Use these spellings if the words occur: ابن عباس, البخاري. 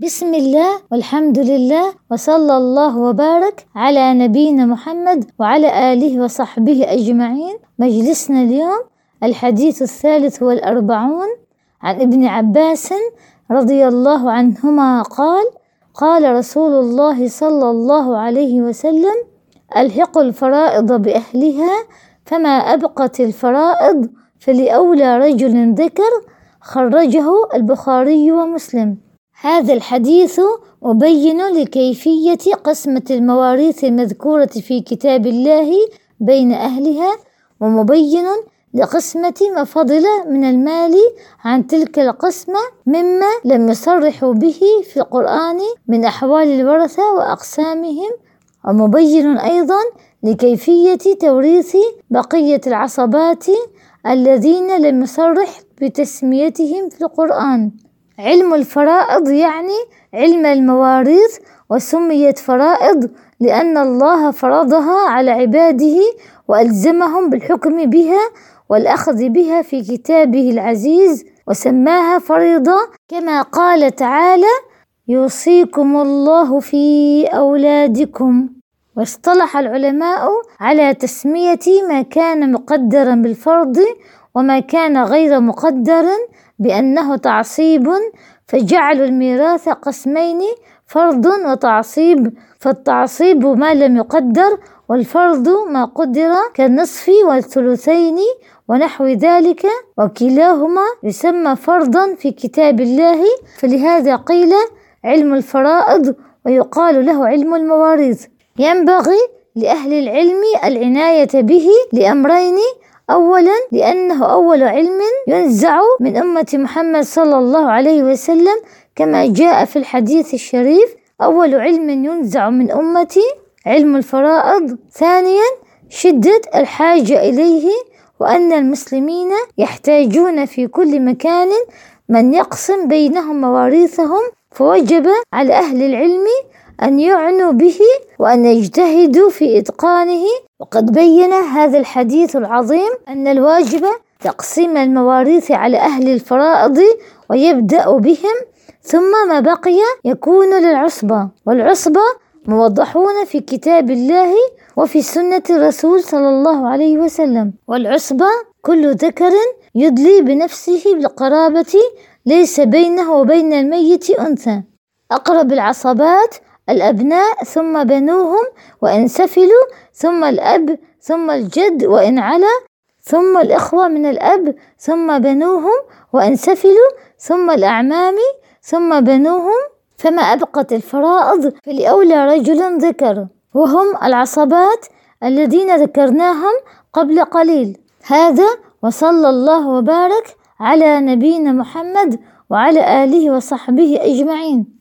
بسم الله والحمد لله وصلى الله وبارك على نبينا محمد وعلى آله وصحبه أجمعين. مجلسنا اليوم الحديث 43 عن ابن عباس رضي الله عنهما قال: قال رسول الله صلى الله عليه وسلم: ألحقوا الفرائض بأهلها، فما أبقت الفرائض فلأولى رجل ذكر، خرجه البخاري ومسلم. هذا الحديث مبين لكيفية قسمة المواريث المذكورة في كتاب الله بين أهلها، ومبين لقسمة ما فضل من المال عن تلك القسمة مما لم يصرحوا به في القرآن من أحوال الورثة وأقسامهم، ومبين أيضا لكيفية توريث بقية العصبات الذين لم يصرح بتسميتهم في القرآن. علم الفرائض يعني علم المواريث، وسميت فرائض لأن الله فرضها على عباده وألزمهم بالحكم بها والأخذ بها في كتابه العزيز، وسماها فريضة كما قال تعالى: يوصيكم الله في أولادكم. واصطلح العلماء على تسمية ما كان مقدرا بالفرض وما كان غير مقدر بأنه تعصيب، فجعلوا الميراث قسمين: فرض وتعصيب، فالتعصيب ما لم يقدر، والفرض ما قدر كالنصف والثلثين ونحو ذلك، وكلاهما يسمى فرضا في كتاب الله، فلهذا قيل علم الفرائض ويقال له علم المواريث. ينبغي لأهل العلم العناية به لأمرين: أولا، لأنه أول علم ينزع من أمة محمد صلى الله عليه وسلم كما جاء في الحديث الشريف: أول علم ينزع من أمتي علم الفرائض. ثانيا، شدة الحاجة إليه، وأن المسلمين يحتاجون في كل مكان من يقسم بينهم مواريثهم، فوجب على أهل العلم أن يعنوا به وأن يجتهدوا في إتقانه. وقد بين هذا الحديث العظيم أن الواجب تقسيم المواريث على أهل الفرائض ويبدأ بهم، ثم ما بقي يكون للعصبة، والعصبة موضحون في كتاب الله وفي سنة الرسول صلى الله عليه وسلم. والعصبة كل ذكر يدلي بنفسه بالقرابة، ليس بينه وبين الميت أنثى. أقرب العصبات الأبناء، ثم بنوهم وإن سفلوا، ثم الأب، ثم الجد وإن علا، ثم الإخوة من الأب، ثم بنوهم وإن سفلوا، ثم الأعمام، ثم بنوهم. فما أبقت الفرائض فلأولى رجل ذكر، وهم العصبات الذين ذكرناهم قبل قليل. هذا، وصلى الله وبارك على نبينا محمد وعلى آله وصحبه أجمعين.